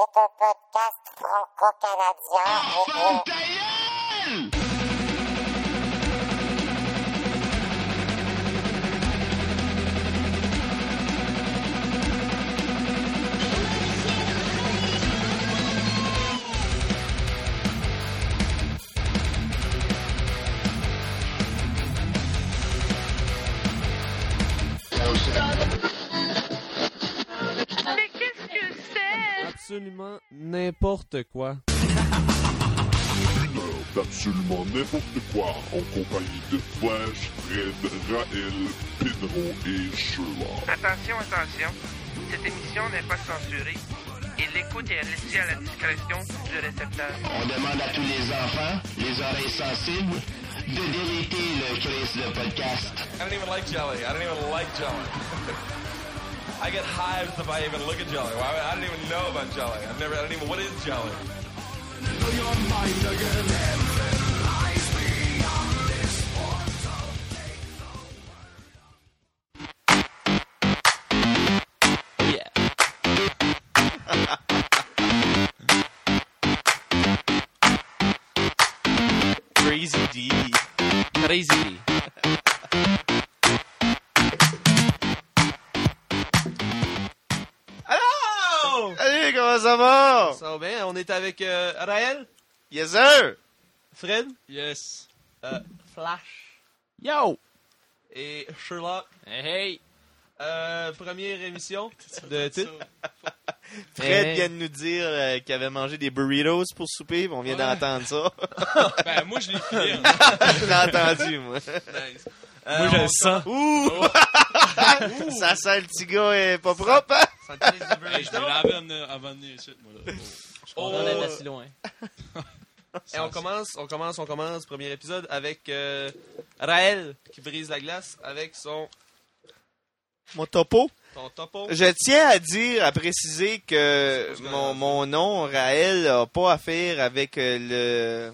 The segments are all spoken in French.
C'est un podcast franco-canadien. Mais qu'est-ce que c'est? Absolument n'importe quoi. Une heure d'absolument n'importe quoi en compagnie de Flash, Fred, Raël, Pedro et Sherlock. Attention, attention, cette émission n'est pas censurée et l'écoute est laissée à la discrétion du récepteur. On demande à tous les enfants, les oreilles sensibles, de déléter le Chris de podcast. I don't even like jelly. I don't even like jelly. I get hives if I even look at jelly. I don't even know about jelly. I don't even. What is jelly? Yeah. Crazy D. Comment ça va? Ça va bien. On est avec Raël. Yes, sir. Fred. Yes. Flash. Yo. Et Sherlock. Hey. Première émission de titre. Fred vient de nous dire qu'il avait mangé des burritos pour souper. On vient d'entendre ça. Ben, moi, je l'ai filé. Hein. Je l'ai entendu, moi. Nice. Moi, je le sens. Ouh! Oh. Ça sent le petit gars est pas propre, hein? Je vais laver avant de venir ici, moi, là. Je comprends d'être assez loin. Et on commence, premier épisode avec Raël qui brise la glace avec son... Mon topo. Ton topo. Je tiens à dire, à préciser que mon nom, Raël, n'a pas à faire avec le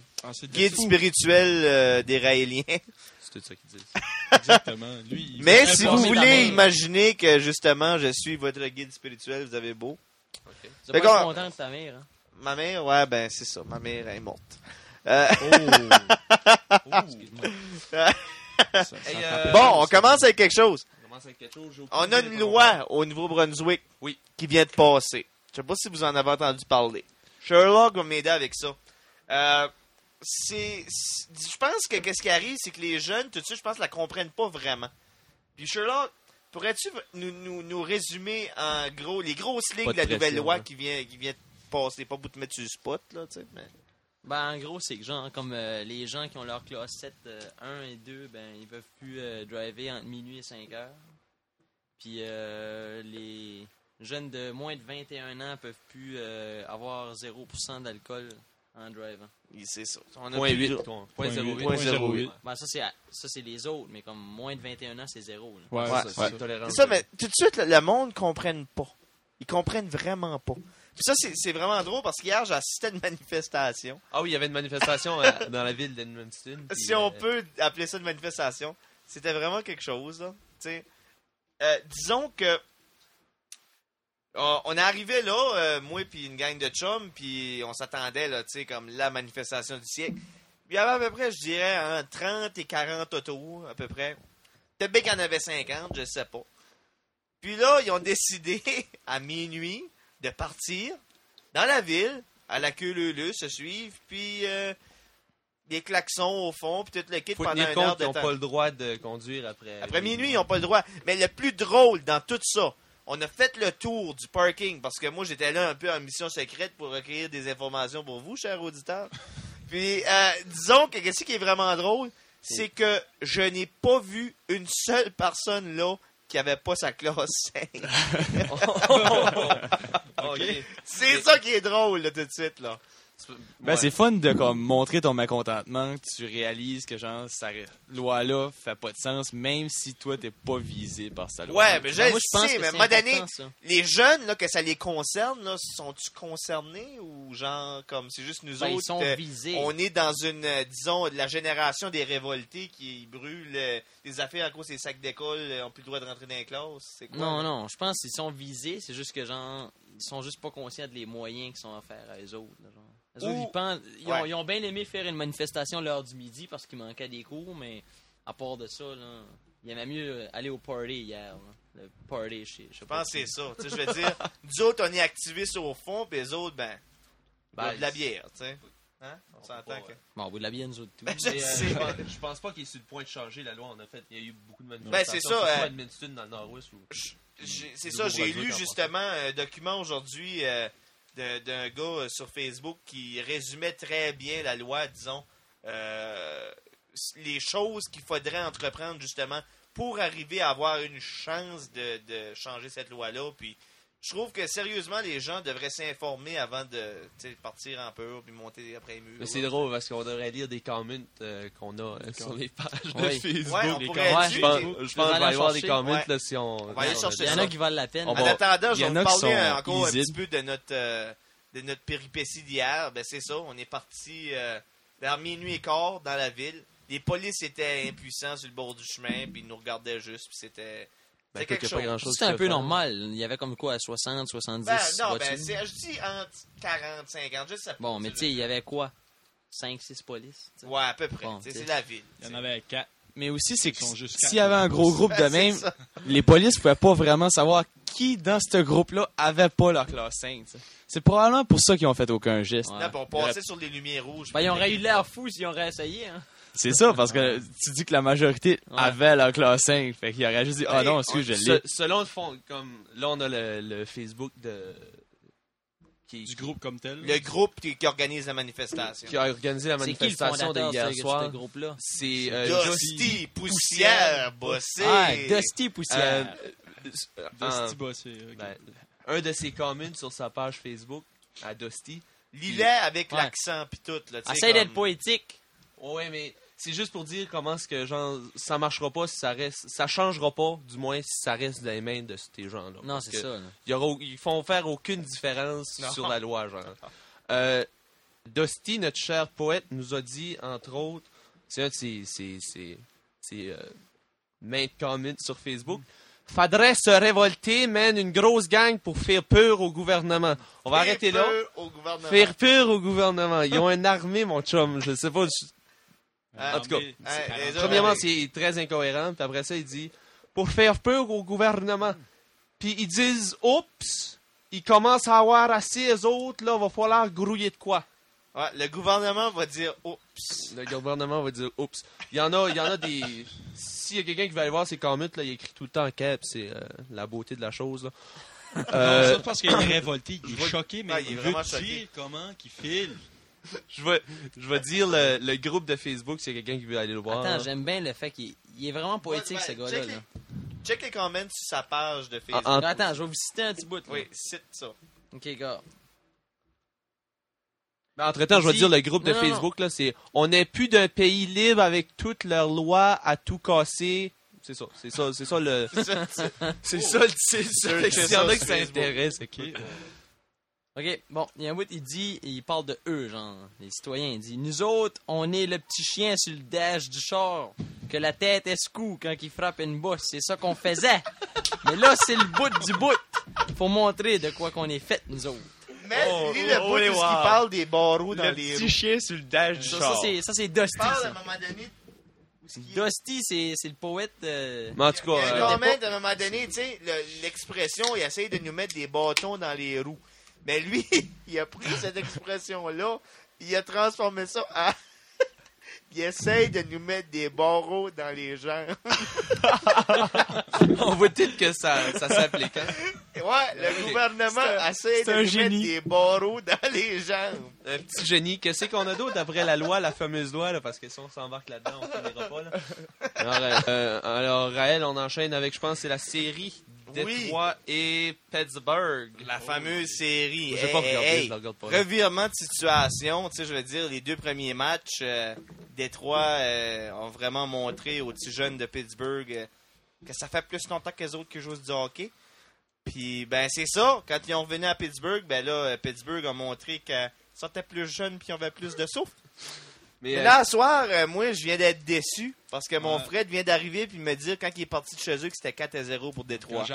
guide spirituel des Raéliens. C'est tout ça qu'ils disent. Exactement. Lui, mais si vous voulez imaginer que, justement, je suis votre guide spirituel, vous avez beau. Okay. Tu n'as pas content de ta mère, hein? Ma mère, ouais, ben c'est ça. Ma mère est morte. Oh, excuse-moi. Bon, on commence avec quelque chose. On a une loi au Nouveau-Brunswick qui vient de passer. Je ne sais pas si vous en avez entendu parler. Sherlock va m'aider avec ça. Je pense que ce qui arrive, c'est que les jeunes, tout de suite, je pense, la comprennent pas vraiment. Puis Sherlock, pourrais-tu nous résumer en gros les grosses lignes de la nouvelle loi qui vient de passer? Pas pour te mettre sur le spot, là, tu sais, mais... Ben, en gros, c'est que genre, comme les gens qui ont leur classe 7 1 et 2, ben, ils peuvent plus driver entre minuit et 5 heures. Puis les jeunes de moins de 21 ans peuvent plus avoir 0% d'alcool en drivant. C'est ça. On a 0.08. Ben, ça, c'est les autres, mais comme moins de 21 ans, c'est 0. Là. Ouais, c'est ça, mais tout de suite, le monde ne comprenne pas. Ils comprennent vraiment pas. Puis ça, c'est vraiment drôle parce qu'hier, j'ai assisté à une manifestation. Ah oui, il y avait une manifestation dans la ville d'Edmonton. Si on peut appeler ça une manifestation, c'était vraiment quelque chose, là. Disons que on est arrivé là, moi puis une gang de chums, puis on s'attendait, là, tu sais, comme la manifestation du siècle. Il y avait à peu près, je dirais, 30 et 40 autos, à peu près. Peut-être bien qu'il y en avait 50, je sais pas. Puis là, ils ont décidé, à minuit, de partir dans la ville, à la queue leu-leu, se suivent, puis des klaxons au fond, puis tout le kit. Faut pendant une heure de temps. Ils n'ont pas le droit de conduire après... Après minuit, ils n'ont pas le droit. Mais le plus drôle dans tout ça, on a fait le tour du parking, parce que moi, j'étais là un peu en mission secrète pour recueillir des informations pour vous, chers auditeurs. Puis, disons que ce qui est vraiment drôle, c'est que je n'ai pas vu une seule personne là qui avait pas sa classe 5. Okay. C'est ça qui est drôle, là, tout de suite, là. Ben, c'est fun de comme montrer ton mécontentement, que tu réalises que genre cette loi-là fait pas de sens, même si toi t'es pas visé par sa loi. Ouais, mais je sais, mais à un moment donné, les jeunes là que ça les concerne, là, sont-tu concernés ou genre comme c'est juste nous autres? Ils sont visés. On est dans une, disons, de la génération des révoltés qui brûlent les affaires à cause des sacs d'école, on n'a plus le droit de rentrer dans les classes. C'est quoi? Non, je pense qu'ils sont visés, c'est juste que genre ils sont juste pas conscients des moyens qui sont offerts à eux autres. Eux autres, ils ont bien aimé faire une manifestation l'heure du midi parce qu'il manquait des cours, mais à part de ça, là, ils aimaient mieux aller au party hier. Là. Le party, je pense que c'est ça. Je veux dire, nous autres, on est activistes au fond, puis les autres, ben de la bière, tu sais. Hein? On s'entend que... Bon, vous de la bière, nous autres, tout. Je pense pas qu'il est sur le point de changer la loi, en a fait. Il y a eu beaucoup de manifestations. Ben, c'est ça. Pas de Minton dans le Nord-Ouest ou... C'est ça, j'ai lu justement un document aujourd'hui d'un gars sur Facebook qui résumait très bien la loi, disons, les choses qu'il faudrait entreprendre justement pour arriver à avoir une chance de changer cette loi-là. Puis je trouve que sérieusement, les gens devraient s'informer avant de partir en peur puis monter après les murs. Mais c'est drôle parce qu'on devrait lire des comments qu'on a sur les pages de Facebook. Ouais, on pourrait je pense qu'on va y avoir des comments là, si on va aller chercher. Il y en a qui valent la peine. En attendant, je vais vous parler encore un petit peu de notre péripétie d'hier. Ben, c'est ça, on est parti vers 00:15 dans la ville. Les polices étaient impuissants sur le bord du chemin puis ils nous regardaient juste puis c'était... C'était un peu normal. Il y avait comme quoi, 60, 70 voitures? Je dis entre 40, 50, je sais pas. Bon, mais tu sais, il y avait quoi? 5, 6 polices? T'sais? Ouais, à peu près. Bon, c'est la ville. Il y en avait 4. Mais aussi, c'est que s'il y avait un gros groupe de même, les polices pouvaient pas vraiment savoir qui dans ce groupe-là avait pas leur classe 5. T'sais. C'est probablement pour ça qu'ils ont fait aucun geste. Ouais. On passait sur les lumières rouges. Ils auraient eu l'air fous s'ils auraient essayé, hein? C'est ça, parce que tu dis que la majorité avait leur classe 5. Fait qu'il aurait juste dit, non, excuse, je l'ai. Selon le fond, comme là, on a le Facebook du groupe comme tel. Le groupe qui organise la manifestation. Qui a organisé la manifestation d'hier soir. C'est Dusty Poussière Bossé. Dusty Poussière. Dusty Bossé, ok. Un de ses comments sur sa page Facebook, à Dusty. L'îlet avec l'accent pis tout. Essaye d'être poétique. Ouais, mais c'est juste pour dire comment est-ce que genre ça marchera pas si ça reste, ça changera pas du moins si ça reste dans les mains de ces gens-là. Non, c'est ça. Ils font faire aucune différence sur la loi, genre. Dusty, notre cher poète, nous a dit entre autres, c'est un de ses main comments sur Facebook. Faudrait se révolter, mène une grosse gang pour faire peur au gouvernement. On va arrêter là. Faire peur au gouvernement. Ils ont une armée, mon chum. Je sais pas. En tout cas, premièrement, c'est très incohérent. Puis après ça, il dit pour faire peur au gouvernement. Puis ils disent oups, ils commencent à avoir assez les autres. Là, va falloir grouiller de quoi. Ouais, le gouvernement va dire oups. Le gouvernement va dire oups. Il y en a des. S'il y a quelqu'un qui va aller voir ses comments, là, il écrit tout le temps en cap. C'est la beauté de la chose. Là. Non, ça, parce qu'il est révolté, il est choqué, mais il veut dire comment il file. Je vais dire le groupe de Facebook s'il y a quelqu'un qui veut aller le voir. Attends, j'aime bien le fait qu'il est vraiment poétique, ce gars-là. Check les comments sur sa page de Facebook. Attends, je vais vous citer un petit bout. Oui, cite ça. Ok, gars. Ben, entre-temps, je vais dire le groupe de Facebook, là, c'est « On n'est plus d'un pays libre avec toutes leurs lois à tout casser. » C'est ça le... C'est ça le... Il y en a qui s'intéressent, OK, bon, il y a un bout, il parle de eux, genre, les citoyens, il dit « Nous autres, on est le petit chien sur le dash du char, que la tête escoue quand il frappe une bosse, c'est ça qu'on faisait. Mais là, c'est le bout du bout, faut montrer de quoi qu'on est fait, nous autres. » Mais bout où il parle des barreaux dans les roues. Le petit chien sur le dash du char. Ça, c'est Dusty. Parle à un moment donné. Dusty, c'est le poète. Mais en tout cas. À un moment donné, tu sais, l'expression, il essaye de nous mettre des bâtons dans les roues. Mais lui, il a pris cette expression-là, il a transformé ça à. Il essaye de nous mettre des barreaux dans les jambes. On voit peut-être que ça s'applique, hein? Ouais, le gouvernement essaye de nous mettre des barreaux dans les jambes. Un petit génie. Qu'est-ce qu'on a d'autre d'après la loi, la fameuse loi, là, parce que si on s'embarque là-dedans, on finira pas, là. Alors, Raël, on enchaîne avec, je pense, c'est la série Détroit et Pittsburgh. La fameuse série. Je sais pas regarder, je la regarde pas. Revirement de situation, tu sais, je veux dire, les deux premiers matchs, Détroit ont vraiment montré aux petits jeunes de Pittsburgh que ça fait plus longtemps que les autres qui jouent du hockey. Puis, c'est ça. Quand ils ont revenu à Pittsburgh, Pittsburgh a montré qu'ils sortaient plus jeunes puis ils avaient plus de souffle. Mais là, ce soir, moi, je viens d'être déçu parce que mon Fred vient d'arriver puis me dire quand il est parti de chez eux que c'était 4-0 pour Détroit. Quand j'ai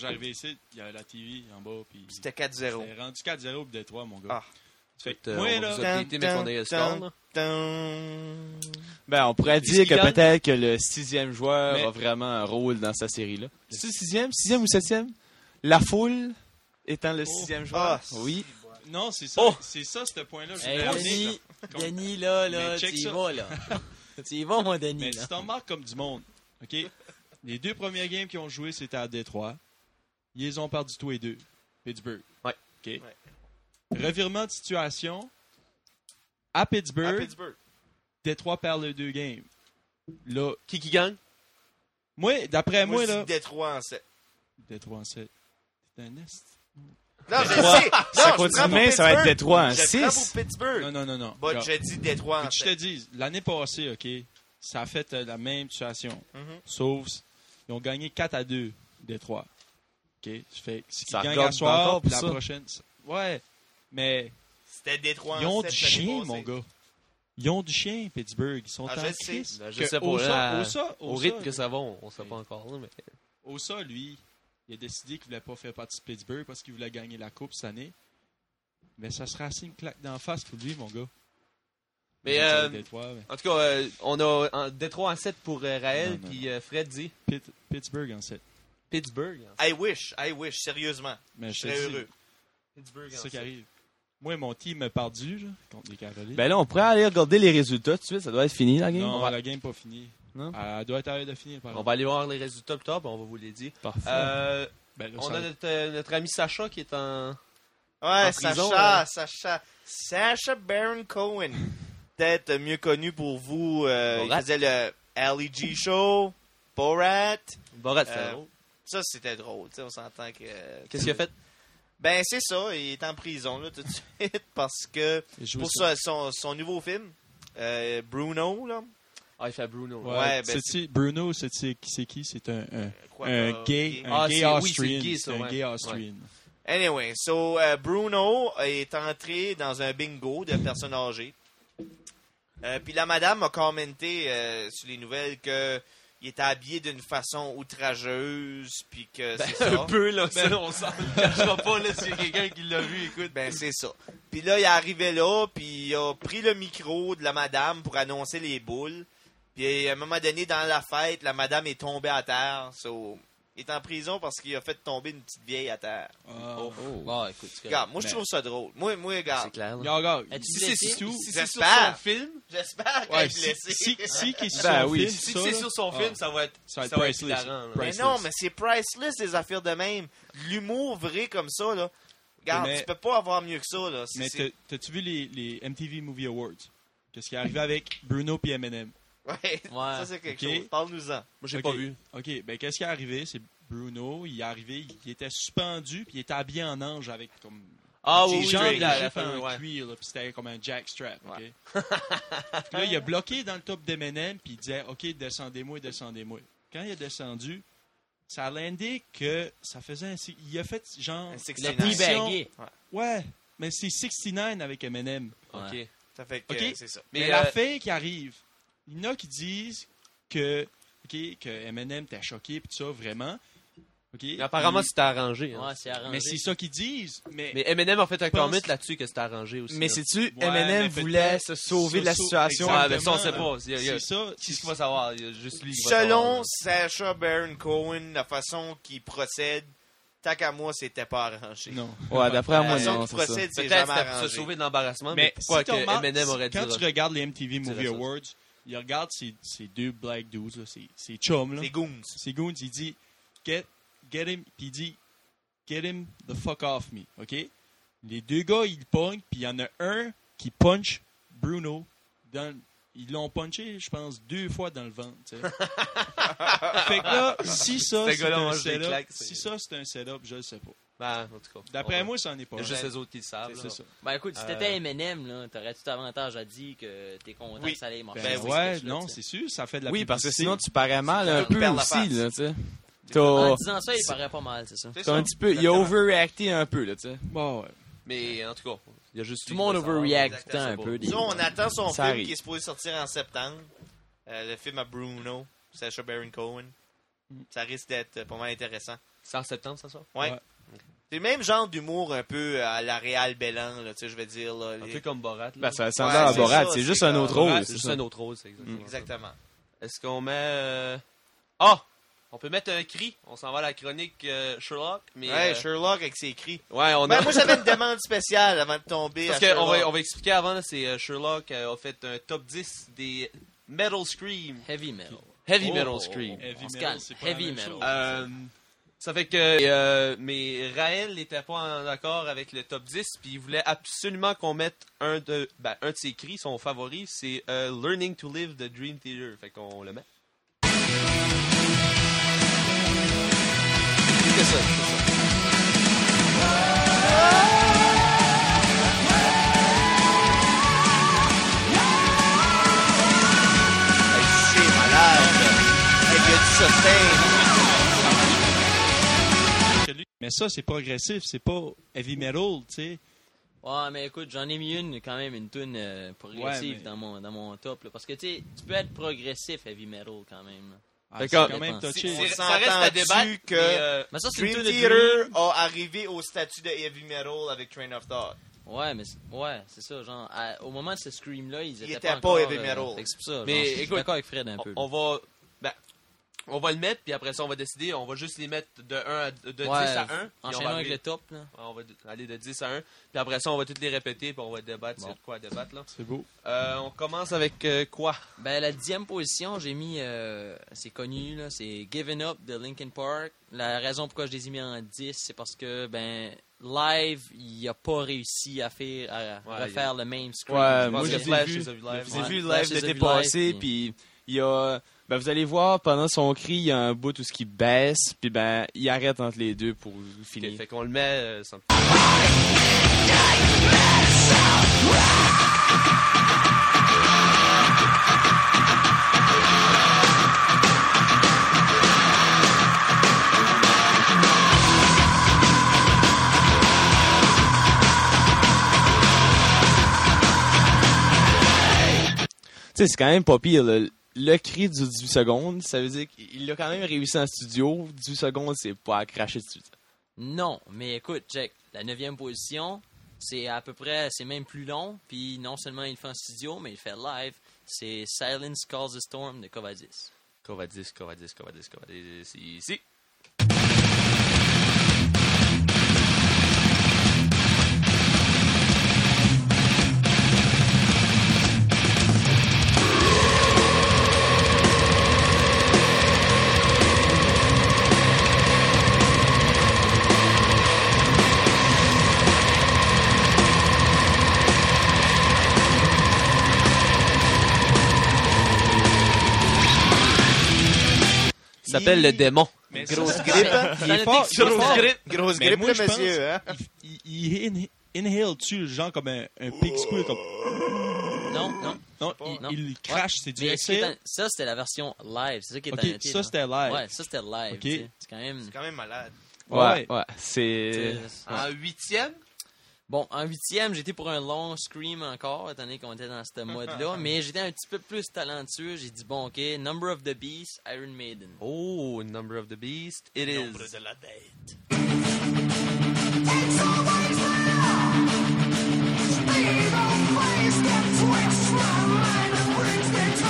arrivé ici, il y avait la TV en bas. Puis c'était 4-0. C'était rendu 4-0 pour Détroit, mon gars. Ah. Oui, là. Ben, on pourrait dire que peut-être que le sixième joueur a vraiment un rôle dans cette série-là. C'est le sixième ou septième? La foule étant le sixième joueur. Ah, oui. Non, c'est ça. C'est ça, ce point-là. Denis, là, tu y vas, là. Tu y vas, moi, Denis. Mais tu t'en marques comme du monde. OK? Les deux premières games qu'ils ont jouées, c'était à Détroit. Ils ont perdu tous les deux. Pittsburgh. Ouais. OK? Ouais. Revirement de situation à Pittsburgh. Détroit perd les deux games. Là, qui gagne? Moi, d'après moi là, Détroit en 7. Détroit en 7. C'est un est. Non, Détroit. Je sais. Ça continue, ça va être Détroit en 6. Pour Pittsburgh. Non. Bon, j'ai dit Détroit en 7. Je te dis, l'année passée, OK, ça a fait la même situation. Mm-hmm. Sauf ils ont gagné 4-2 Détroit. OK, ça fait si ils gagnent à soir, la prochaine. Ouais. Mais c'était Détroit. Ils ont du chien, mon gars. Ils ont du chien, Pittsburgh. Ils sont en crise. Je sais pas. Au rythme que ça va, on sait pas encore. Mais... Osa, lui, il a décidé qu'il voulait pas faire partie de Pittsburgh parce qu'il voulait gagner la coupe cette année. Mais ça serait assez une claque d'en face pour lui, mon gars. Mais, en tout cas, on a Détroit en 7 pour Raël, puis Fred dit... Pittsburgh en 7. Pittsburgh en 7. I wish, sérieusement. Mais je serais heureux. C'est ça qui arrive. Moi, mon team a perdu contre les Carolines. Ben là, on pourrait aller regarder les résultats tout de suite. Ça doit être fini, la game. Non, la game pas finie. Non? Elle doit être à l'heure de finir. On va aller voir les résultats plus tard, puis on va vous les dire. Parfait. Ben là, on a notre ami Sacha qui est en... Ouais, en prison, Sacha. Sacha Baron Cohen. Peut-être mieux connu pour vous. Il faisait le Ali G show. Borat, c'était drôle. Ça, c'était drôle. On s'entend que... Qu'est-ce qu'il a fait? Ben, c'est ça. Il est en prison, là, tout de suite, parce que... Pour ça, son nouveau film, Bruno, là... Ah, il fait Bruno. Ouais, ben... Bruno, c'est qui? C'est un gay Austrian. Un gay Austrian. Anyway, so, Bruno est entré dans un bingo de personnes âgées. Puis la madame a commenté sur les nouvelles que... Il était habillé d'une façon outrageuse, puis que c'est ça. Un peu, là. On s'en le cachera pas, là, s'il y a quelqu'un qui l'a vu, écoute. Ben, c'est ça. Puis là, il est arrivé là, puis il a pris le micro de la madame pour annoncer les boules. Puis à un moment donné, dans la fête, la madame est tombée à terre. So, il est en prison parce qu'il a fait tomber une petite vieille à terre. Écoute. Regarde, moi, je trouve ça drôle. Moi, regarde. C'est clair. Regarde. Si c'est sur son film, j'espère qu'elle est blessée. Si c'est sur son film, ça va être priceless. Mais non, mais c'est priceless, les affaires de même. L'humour vrai comme ça, là. Regarde, tu peux pas avoir mieux que ça, là. Mais t'as-tu vu les MTV Movie Awards? Qu'est-ce qui est arrivé avec Bruno et Eminem? Ouais, ça c'est quelque chose. Parle-nous-en. Moi, j'ai pas vu. OK, ben qu'est-ce qui est arrivé? C'est Bruno, il est arrivé, il était suspendu, puis il était habillé en ange avec comme... jambes en cuir, là, puis c'était comme un jackstrap, ouais. OK? Puis là, il a bloqué dans le top d'Eminem, puis il disait, OK, descendez-moi. Quand il est descendu, ça a l'indiqué que ça faisait... Il a fait genre... Un 69. Ouais, mais c'est 69 avec Eminem. Ouais. OK, ça fait que c'est ça. Mais la fille qui arrive... Il y en a qui disent que Eminem t'a choqué et tout ça, vraiment. Okay. Apparemment, c'était arrangé. Hein. Ouais, c'est arrangé. Mais c'est ça qu'ils disent. Mais Eminem a fait un comment là-dessus que c'était arrangé aussi. Mais sais-tu, Eminem voulait se sauver de la situation. Ah, ben ça, on ne sait pas. C'est ça. Qui va savoir? Il y a juste lui. Selon Sacha Baron Cohen, la façon qu'il procède, tant qu'à moi, c'était pas arrangé. Non. Ouais, d'après moi, non. C'est ça. Peut-être pour se sauver de l'embarrassement, mais pourquoi que Eminem aurait dit ça? Quand tu regardes les MTV Movie Awards, il regarde ces deux black dudes, là, ces chums. Là. Ces goons. Il dit, get him. Puis il dit, get him the fuck off me. OK? Les deux gars, ils pognent. Puis il y en a un qui punch Bruno. Ils l'ont punché, je pense, 2 fois dans le ventre. Fait que là, si ça, c'est un setup, je le sais pas. Ben, en tout cas. D'après moi, ça n'en est pas. Juste les autres qui le savent. C'est ça. Ben, écoute, si t'étais Eminem, là, t'aurais tout avantage à dire que t'es content que ça allait marcher. Ben, ouais, non, c'est sûr, ça fait de la publicité. Oui, parce que sinon, tu parais mal un peu aussi, là, tu sais. En disant ça, il paraît pas mal, c'est ça. Il a overreacté un peu, là, tu sais. Bon, ouais. Mais en tout cas, il y a juste tout le monde overreactait un peu. Disons, on attend son film qui est supposé sortir en septembre. Le film à Bruno, Sacha Baron Cohen. Ça risque d'être pas mal intéressant. C'est en septembre, ça sort? Ouais. C'est le même genre d'humour un peu à la Réal Bellan, je veux dire. Là, un peu comme Borat. Ben, ça ressemble à Borat, c'est juste un autre rôle. C'est juste un autre rôle, c'est exactement. Exactement. Est-ce qu'on met. Ah! On peut mettre un cri. On s'en va à la chronique Sherlock. Mais, Sherlock avec ses cris. Ouais, on a... moi, j'avais une demande spéciale avant de tomber. Parce qu'on va expliquer avant, là, c'est Sherlock a fait un top 10 des Metal Scream. Heavy Metal. Heavy Metal Scream. On se calme. Heavy Metal. Ça fait que mais Raël n'était pas en accord avec le top 10, puis il voulait absolument qu'on mette un de ses cris, son favori, c'est Learning to Live de Dream Theater. Fait qu'on le met. C'est ça. Mais ça, c'est progressif, c'est pas heavy metal, tu sais. Ouais, mais écoute, j'en ai mis une tune progressive dans mon top, là, parce que tu sais, tu peux être progressif heavy metal quand même. Ah, c'est quand même touché. Ça reste à débattre que mais ça, Dream Theater a arrivé au statut de heavy metal avec Train of Thought. Ouais, mais c'est ça, genre, au moment de ce scream-là, ils étaient pas heavy metal. C'est ça, genre, mais je suis d'accord avec Fred un peu. On va le mettre, puis après ça, on va décider. On va juste les mettre de 10 à 1. Enchaînons avec le top. Là. On va aller de 10 à 1. Puis après ça, on va toutes les répéter, puis on va débattre. Bon. C'est de quoi débattre, là. C'est beau. On commence avec quoi? Ben, la 10e position, j'ai mis... c'est connu, là. C'est « Giving Up » de Linkin Park. La raison pourquoi je les ai mis en 10, c'est parce que, ben... Live, il a pas réussi à refaire le même screen. Ouais, moi, j'ai vu le live l'été passé, puis il y a... Ben, vous allez voir, pendant son cri, il y a un bout tout ce qui baisse, puis ben, il arrête entre les deux pour finir. Okay, fait qu'on le met sans... Tu sais, c'est quand même pas pire, là. Le cri du 18 secondes, ça veut dire qu'il a quand même réussi en studio. 18 secondes, c'est pas à cracher dessus. Non, mais écoute, check. La 9e position, c'est à peu près, c'est même plus long. Puis non seulement il le fait en studio, mais il le fait live. C'est Silence Calls the Storm de Kovadis. Kovadis, c'est ici. Ça s'appelle le démon. Mais grosse grippe. Grosse grippe, le monsieur. Hein? Il inhale-tu, genre, comme un pig squeal? Comme... Non. Il crache, c'est du exhale. Ça, c'était la version live. C'est ça qui est à noter. Ça, c'était live. Ouais, ça, c'était live. Okay. C'est quand même malade. Ouais. C'est... En 8e? Bon, en 8e, j'étais pour un long scream encore, étant donné qu'on était dans ce mode-là, mais j'étais un petit peu plus talentueux. J'ai dit, bon, OK, Number of the Beast, Iron Maiden. Oh, Number of the Beast, it is... Nombre de la bête. It's always there! Evil place that twists my mind and brings me to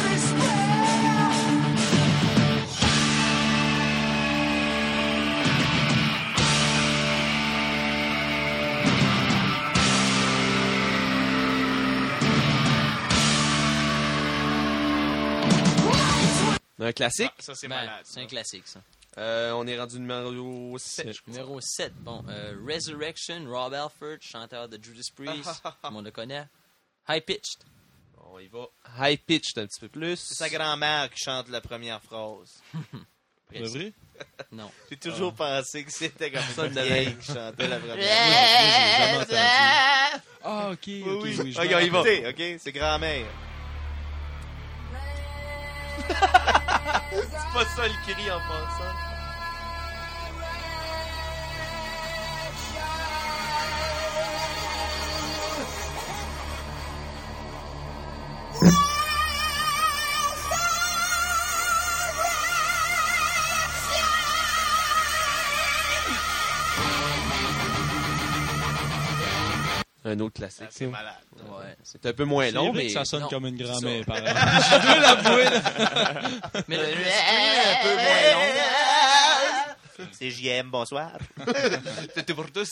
un classique? Ah, ça, c'est malade. C'est ça. Un classique, ça. On est rendu numéro 7. Numéro 7. Bon, Resurrection, Rob Halford, chanteur de Judas Priest. On le connaît. High Pitched. On y va. High Pitched un petit peu plus. C'est sa grand-mère qui chante la première phrase. C'est vrai? Non. J'ai toujours pensé que c'était comme ça de vieille qui chantait la première phrase. Ah, OK. Oui. OK, on y va. OK, c'est grand-mère. C'est pas ça le cri en passant. C'est un autre classique. C'est malade. Ouais. C'est un peu moins long, mais... ça sonne comme une grand-mère, par exemple. Je dois l'avouer. Mais le stream est un peu moins long. C'est JM, bonsoir. C'était pour tous.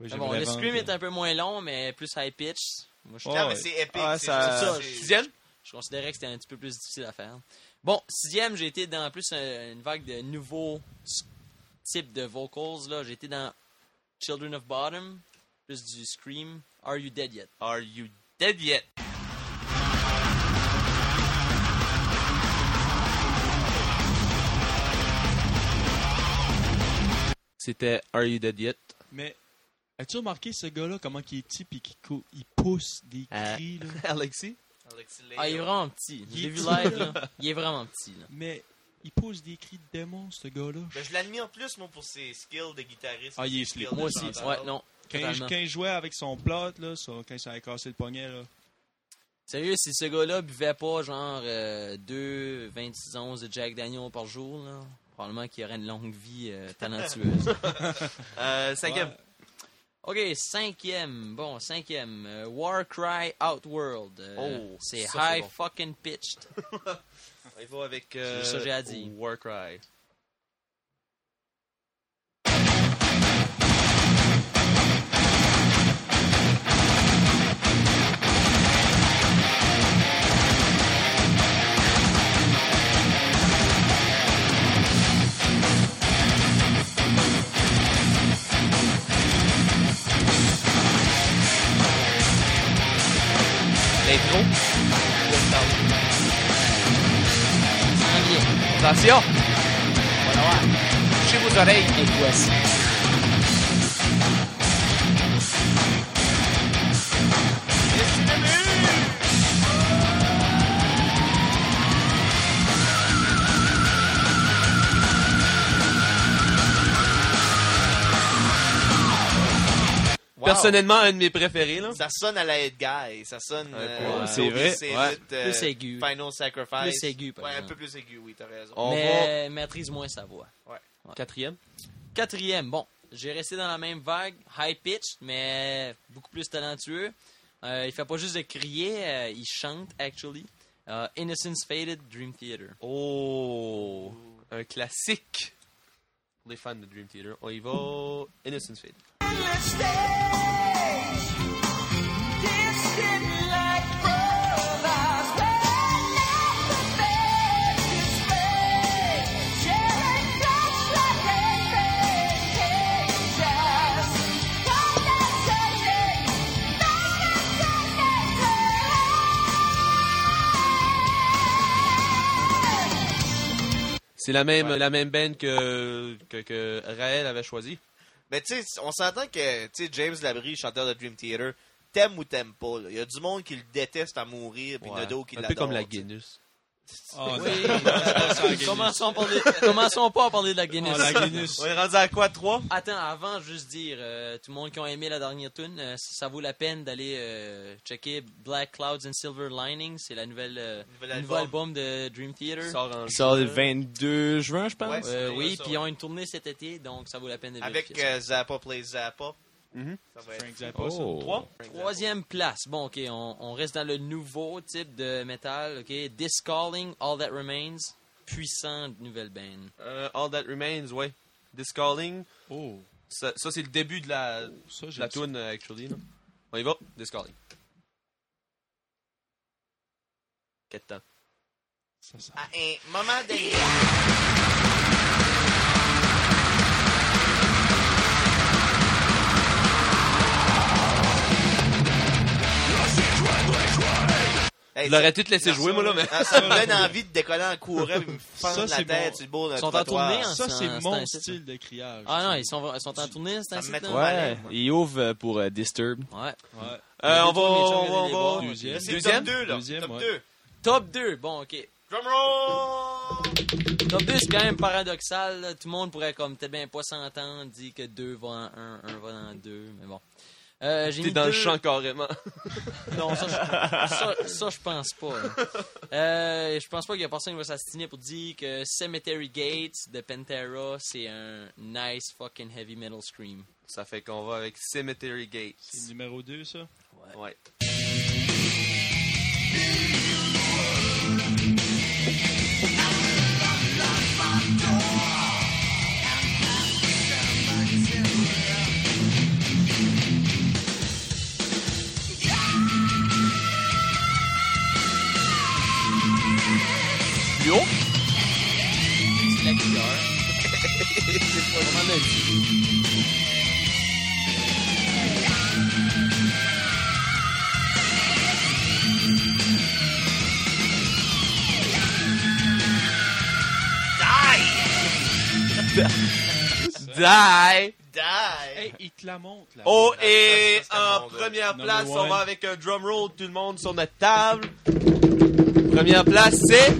Oui, bon, le scream est un peu moins long, mais plus high-pitch. Moi, je mais c'est épique. Ah, c'est ça. Sixième? Je considérais que c'était un petit peu plus difficile à faire. Bon, sixième, j'ai été dans plus une vague de nouveaux types de vocals. Là. J'ai été dans Children of Bodom, plus du scream. Are You Dead Yet? Are You Dead Yet? C'était Are You Dead Yet? Mais... as-tu remarqué ce gars-là, comment il est petit et qu'il pousse des cris? Là? Alexi? Ah, il est vraiment petit. J'ai vu live, là. Il est vraiment petit. Là. Mais il pousse des cris de démon, ce gars-là. Ben, je l'admire plus, moi, pour ses skills de guitariste. Ah, il est slick. Moi aussi. Ouais, non. Quand il jouait avec son plot, là, quand il s'avait cassé le poignet, là. Sérieux, si ce gars-là buvait pas, genre, 2, 26 onces de Jack Daniel par jour, là, probablement qu'il aurait une longue vie talentueuse. Cinquième. Ouais. OK, cinquième. Bon, cinquième. War Cry Outworld. C'est ça, high c'est bon. Fucking pitched. Il va avec ça j'ai à dire. War Cry. L'intro. Attention. Voilà. Touchez vos oreilles et voici. Personnellement, un de mes préférés. Là. Ça sonne à la Head Guy. Ça sonne... c'est vrai. C'est plus aigu. Final Sacrifice. Plus aigu. Ouais, un peu plus aigu, oui, t'as raison. Mais maîtrise moins sa voix. Ouais. Ouais. Quatrième. Bon, j'ai resté dans la même vague. High-pitched, mais beaucoup plus talentueux. Il fait pas juste de crier. Il chante, actually. Innocence Faded, Dream Theater. Oh! Un classique. Pour les fans de Dream Theater, on y va. Innocence Faded. C'est la même band que Raël avait choisi. Mais tu sais, on s'entend que James Labrie, chanteur de Dream Theater, t'aimes ou t'aimes pas. Il y a du monde qui le déteste à mourir, puis il y en a d'autres qui l'adorent. Un peu comme la Guinness. Oh, oui, commençons pas à parler de la Guinness. Oh, la Guinness. On est rendu à quoi, 3? Attends, avant, juste dire, tout le monde qui a aimé la dernière tune, ça vaut la peine d'aller checker Black Clouds and Silver Linings. C'est la nouvel album de Dream Theater. Il sort le 22 juin, je pense. Ouais, oui, puis ils ont une tournée cet été, donc ça vaut la peine de vérifier. Avec Zappa Play Zappa. Mm-hmm. Ça va être... Frank Zappa, ça. 3. Troisième place. Bon, OK, on reste dans le nouveau type de métal. OK, This Calling, All That Remains. Puissante nouvelle band. All That Remains, ouais. This Calling. Oh. Ça c'est le début de la tune, actually. Là. On y va. This Calling. 4 temps. Ça. À un moment donné... Hey, je l'aurais tout laissé jouer, moi, là, mais... ça me donne envie de décoller en courant et me fendre la tête sur le bord d'un trottoir. Ils sont en tournée. Ça, c'est mon style de criage. Ah non, ils sont en tournée, c'est un style. Ouais, ils ouvrent pour Disturb. Ouais. On va... C'est top 2, là. Top 2, bon, OK. Drumroll! Top 2, c'est quand même paradoxal. Là. Tout le monde pourrait, comme, peut-être bien pas s'entendre, dire que 2 va en 1, 1 va en 2, mais bon... T'es dans le champ carrément. Non, ça je pense pas. Je pense pas qu'il y a personne qui va s'astiner pour dire que Cemetery Gates de Pantera, c'est un nice fucking heavy metal scream. Ça fait qu'on va avec Cemetery Gates. C'est numéro 2, ça? Ouais. Yo! C'est la guitare. C'est pas vraiment la Die! Hey, il te la monte, là. Oh, et en première place, on va avec un drum roll, tout le monde sur notre table. Première place, c'est...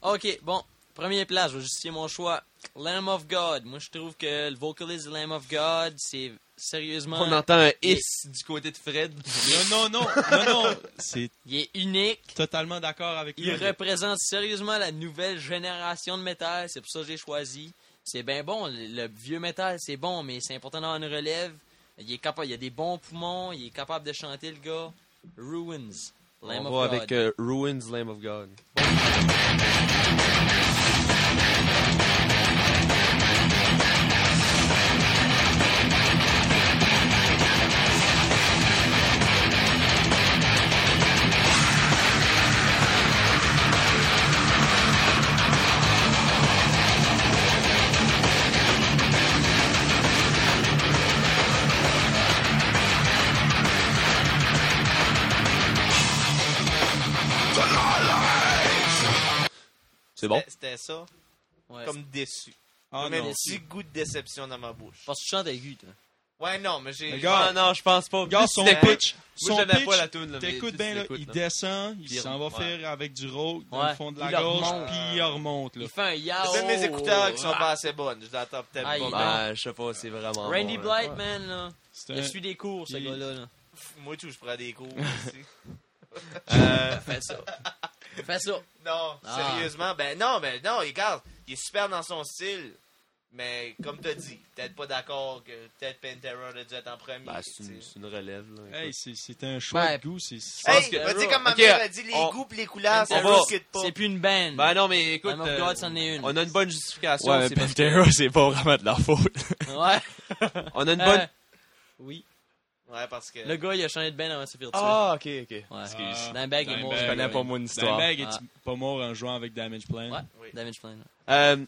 OK, bon, première place, je vais justifier mon choix. Lamb of God. Moi, je trouve que le vocaliste de Lamb of God, c'est sérieusement... On entend un hiss du côté de Fred. Non. Il est unique. Totalement d'accord avec lui. Il représente sérieusement la nouvelle génération de métal. C'est pour ça que j'ai choisi. C'est bien bon. Le vieux métal, c'est bon, mais c'est important d'avoir une relève. Il a des bons poumons. Il est capable de chanter, le gars. Ruins. Lamb of God. On va avec Ruins, Lamb of God. Bon. C'est bon? C'était ça. Ouais. Comme déçu. Comme un petit goût de déception dans ma bouche. Parce que tu chantes aigu, toi. Ouais, non, mais j'ai... Non, je pense pas. Regarde son pitch. Son pitch, pas la toune, là, t'écoutes bien, là, il descend, il s'en va faire avec du rock dans le fond de la gorge, puis il remonte. Là. Il fait un yao. C'est même mes écouteurs qui sont pas assez bonnes. Je l'entends peut-être pas mal. Je sais pas, c'est vraiment Randy Blythe, man, là. Je suis des cours, ce gars-là. Moi, tout, je prends des cours aussi. Fais ça. Non, sérieusement, ben non, regarde, il est super dans son style, mais comme t'as dit, peut-être pas d'accord que peut-être Pantera aurait dû être en premier. Ben, c'est une relève, là. Hey, c'est un choix de goût, tu sais, comme ma mère a dit, les goûts pis les couleurs, ça discute pas. C'est plus une band. Ben non, mais écoute, on a une bonne justification. Ouais, mais Pantera, c'est pas vraiment de leur faute. Ouais. On a une bonne... Oui. Ouais, parce que... Le gars, il a changé de band avant de se faire tuer. Ah, ok. Ouais. Dimebag est mort. Je connais pas mon histoire. Dimebag est pas mort en jouant avec Damage Plan. Ouais, oui. Damage Plan. Ben,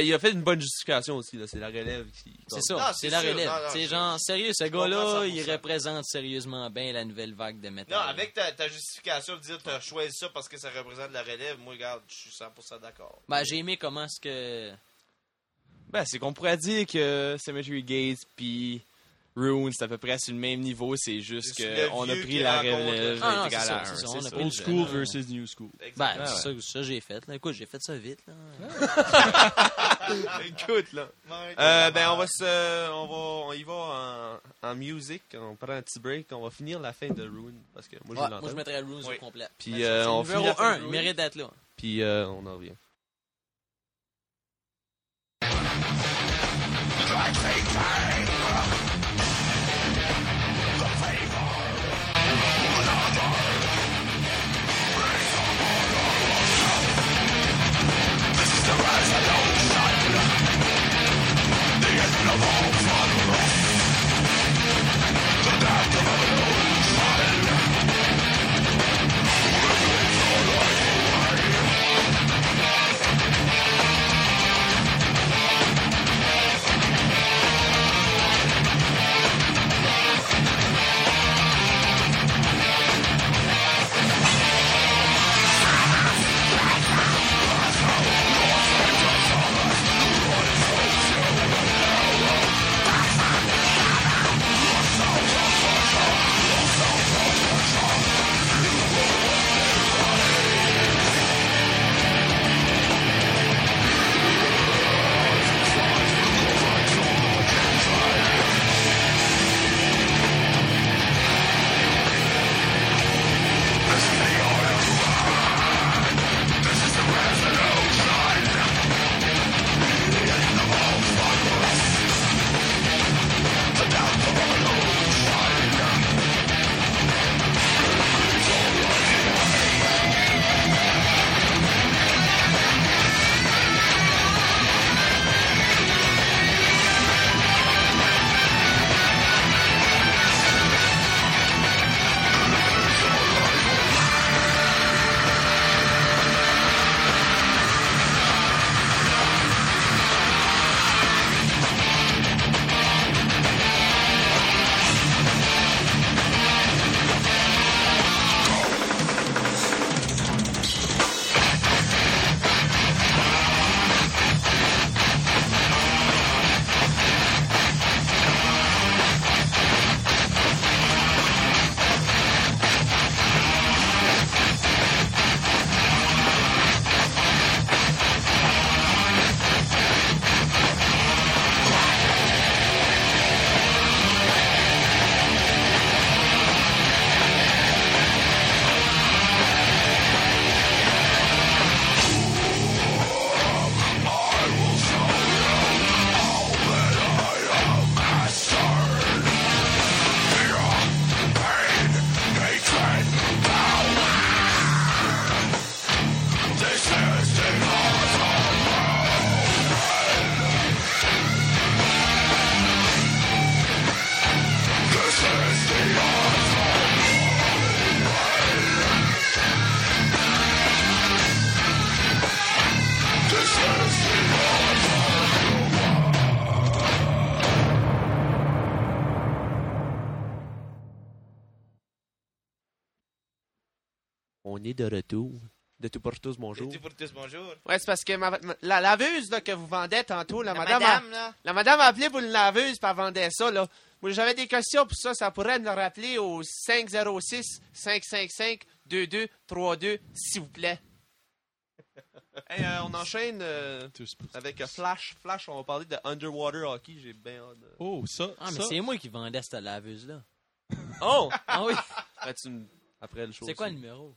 il a fait une bonne justification aussi, là. C'est la relève qui... C'est la relève. C'est genre, sérieux, ce gars-là, il représente sérieusement bien la nouvelle vague de métal. Non, avec ta justification de dire que t'as choisi ça parce que ça représente la relève, moi, regarde, je suis 100% d'accord. Ben, j'ai aimé comment est-ce que... Ben, c'est qu'on pourrait dire que Cemetery Gates, pis... Rune, c'est à peu près sur le même niveau, c'est juste qu'on a pris la relève. C'est ça. Old school versus new school. Exactement. Ben, c'est ça que j'ai fait. Là. Écoute, j'ai fait ça vite. Là. Écoute, là. Ben, on y va en musique. On prend un petit break. On va finir la fin de Rune. Parce que moi, je mettrais Rune au complet. Puis, on finit numéro 1. Il mérite d'être là. Puis, on en revient. On est de retour. De tout pour tous, bonjour. De tout pour tous, bonjour. Ouais, c'est parce que la laveuse là, que vous vendez tantôt, la madame a appelé pour une laveuse et elle vendait ça. Là. Moi, j'avais des questions pour ça. Ça pourrait nous rappeler au 506-555-2232, s'il vous plaît. Hey, on enchaîne avec Flash. Flash, on va parler de Underwater Hockey. J'ai bien hâte de... Oh, ça, ah, mais ça. C'est moi qui vendais cette laveuse-là. Oh! Ah oui! Ben, après le show. C'est quoi le numéro?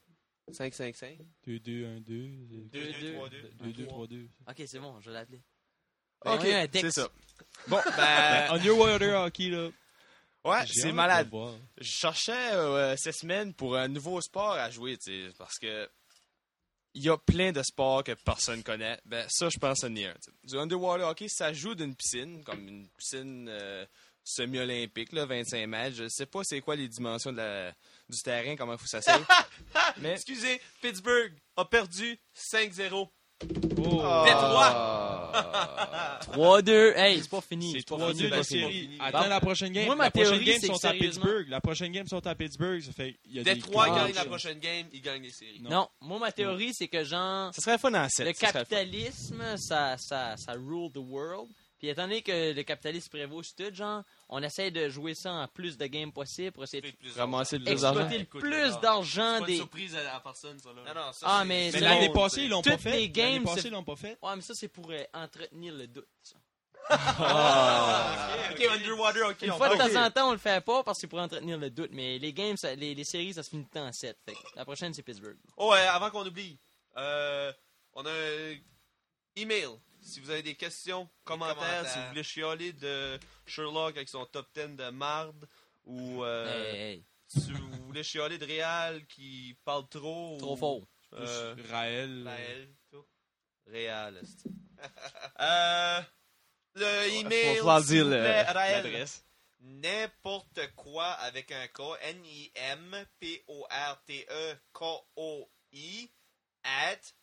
555. 2212. Ok, c'est bon, je vais l'appeler. Ok, ben, c'est ça. Bon, ben... Underwater Hockey, là. Ouais, c'est malade. Je cherchais cette semaine pour un nouveau sport à jouer, tu sais, parce que... Il y a plein de sports que personne connaît. Ben, ça, je pense, c'en est un. T'sais. Du underwater hockey, ça joue d'une piscine, comme une piscine semi-olympique, là, 25 mètres. Je sais pas c'est quoi les dimensions de du terrain, comment il faut s'asseoir. Mais... Excusez, Pittsburgh a perdu 5-0. Oh. Ah. 3-2. Hey, c'est pas fini. C'est 3-2 la série. Attends la prochaine game. Moi, ma théorie, c'est que sérieusement... La prochaine game sont à Pittsburgh. Ça fait... Il y a Détroit gagne la prochaine game, il gagne les séries. Non. Moi, ma théorie, c'est que genre... Ça serait fun en 7. Le capitalisme, ça rule the world. Puis étant donné que le capitalisme prévaut sur tout, genre, on essaie de jouer ça en plus de games possible pour essayer de ramasser le plus d'argent. Exploiter le plus d'argent. C'est pas une surprise à la personne, ça, là. Non, ça, mais l'année passée, ils l'ont pas fait. L'année passée, ils l'ont pas fait. Ouais, mais ça, c'est pour entretenir le doute, ça. Okay, underwater, ok. Une fois de temps en temps, on le fait pas parce que c'est pour entretenir le doute. Mais les games, les séries, ça se finit en 7. Fait. La prochaine, c'est Pittsburgh. Oh, avant qu'on oublie, on a un email. Si vous avez des questions, commentaires, si vous voulez chialer de Sherlock avec son top 10 de marde, ou si vous voulez chialer de Raël qui parle trop. Trop fort. Raël, tout. Raël, c'est le email, s'il vous plaît, Raël. N'importe quoi avec un K, NIMPORTEKOI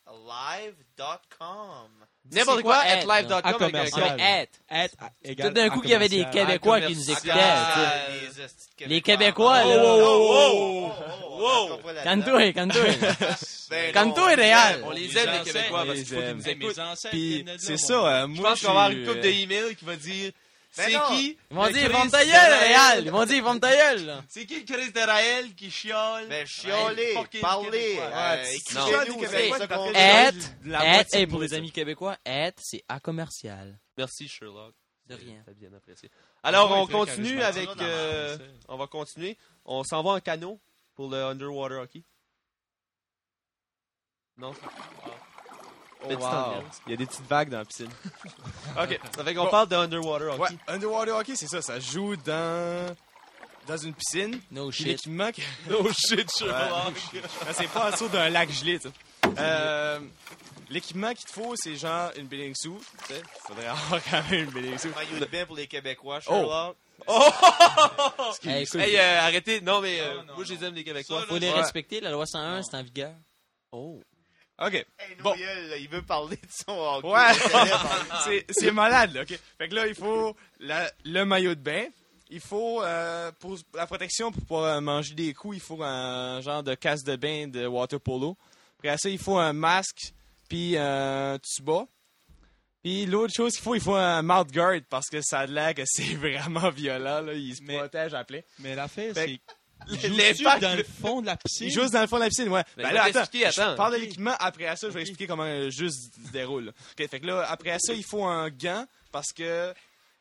@live.com. N'importe quoi @live.com avec tout d'un coup qu'il y avait des Québécois qui nous écoutaient. Les Québécois, là. Wow! Canto est réel. On les aime, les Québécois, parce qu'il faut qu'ils nous écoutent. C'est ça, moi, je pense qu'on va avoir une couple d'emails qui va dire... C'est qui? Ils vont dire, ils vont me tailler, Raël! Ils vont dire, ils vont me tailler, là! C'est qui le Christ de Raël qui chiole? Ben, chioler! Parler! Chiole des Québécois, ça qu'on fait. Et pour les amis québécois, c'est à commercial. Merci, Sherlock. De rien. T'as bien apprécié. Alors, on continue avec. On va continuer. On s'en va en canot pour le underwater hockey. Non? Oh, wow. Il y a des petites vagues dans la piscine. OK. Ça fait qu'on parle de Underwater Hockey. Ouais, Underwater Hockey, c'est ça. Ça joue dans une piscine. No shit. L'équipement... No shit, Sherlock. C'est pas en dessous d'un lac gelé, tu sais. L'équipement qu'il te faut, c'est genre une bathing suit. Il faudrait avoir quand même une bathing suit. Maillot de bain pour les Québécois, Sherlock. Oh! Arrêtez. Non, mais moi, je les aime, les Québécois. Faut les respecter. La loi 101, c'est en vigueur. Oh. OK. Hey, bon. Il veut parler de son hockey. Ouais. c'est malade, là. Okay. Fait que là, il faut le maillot de bain. Il faut, pour la protection, pour pouvoir manger des coups, il faut un genre de casse de bain de water polo. Après ça, il faut un masque, puis un tuba. Puis l'autre chose qu'il faut, il faut un mouth guard, parce que ça a l'air que c'est vraiment violent, là. Il se protège à plein. Mais l'affaire, c'est... Juste dans le fond de la piscine. Juste dans le fond de la piscine, ouais. Ben là, attends. Je parle de l'équipement. Après ça, je vais expliquer comment juste se déroule. Okay, fait que là, après ça, il faut un gant parce que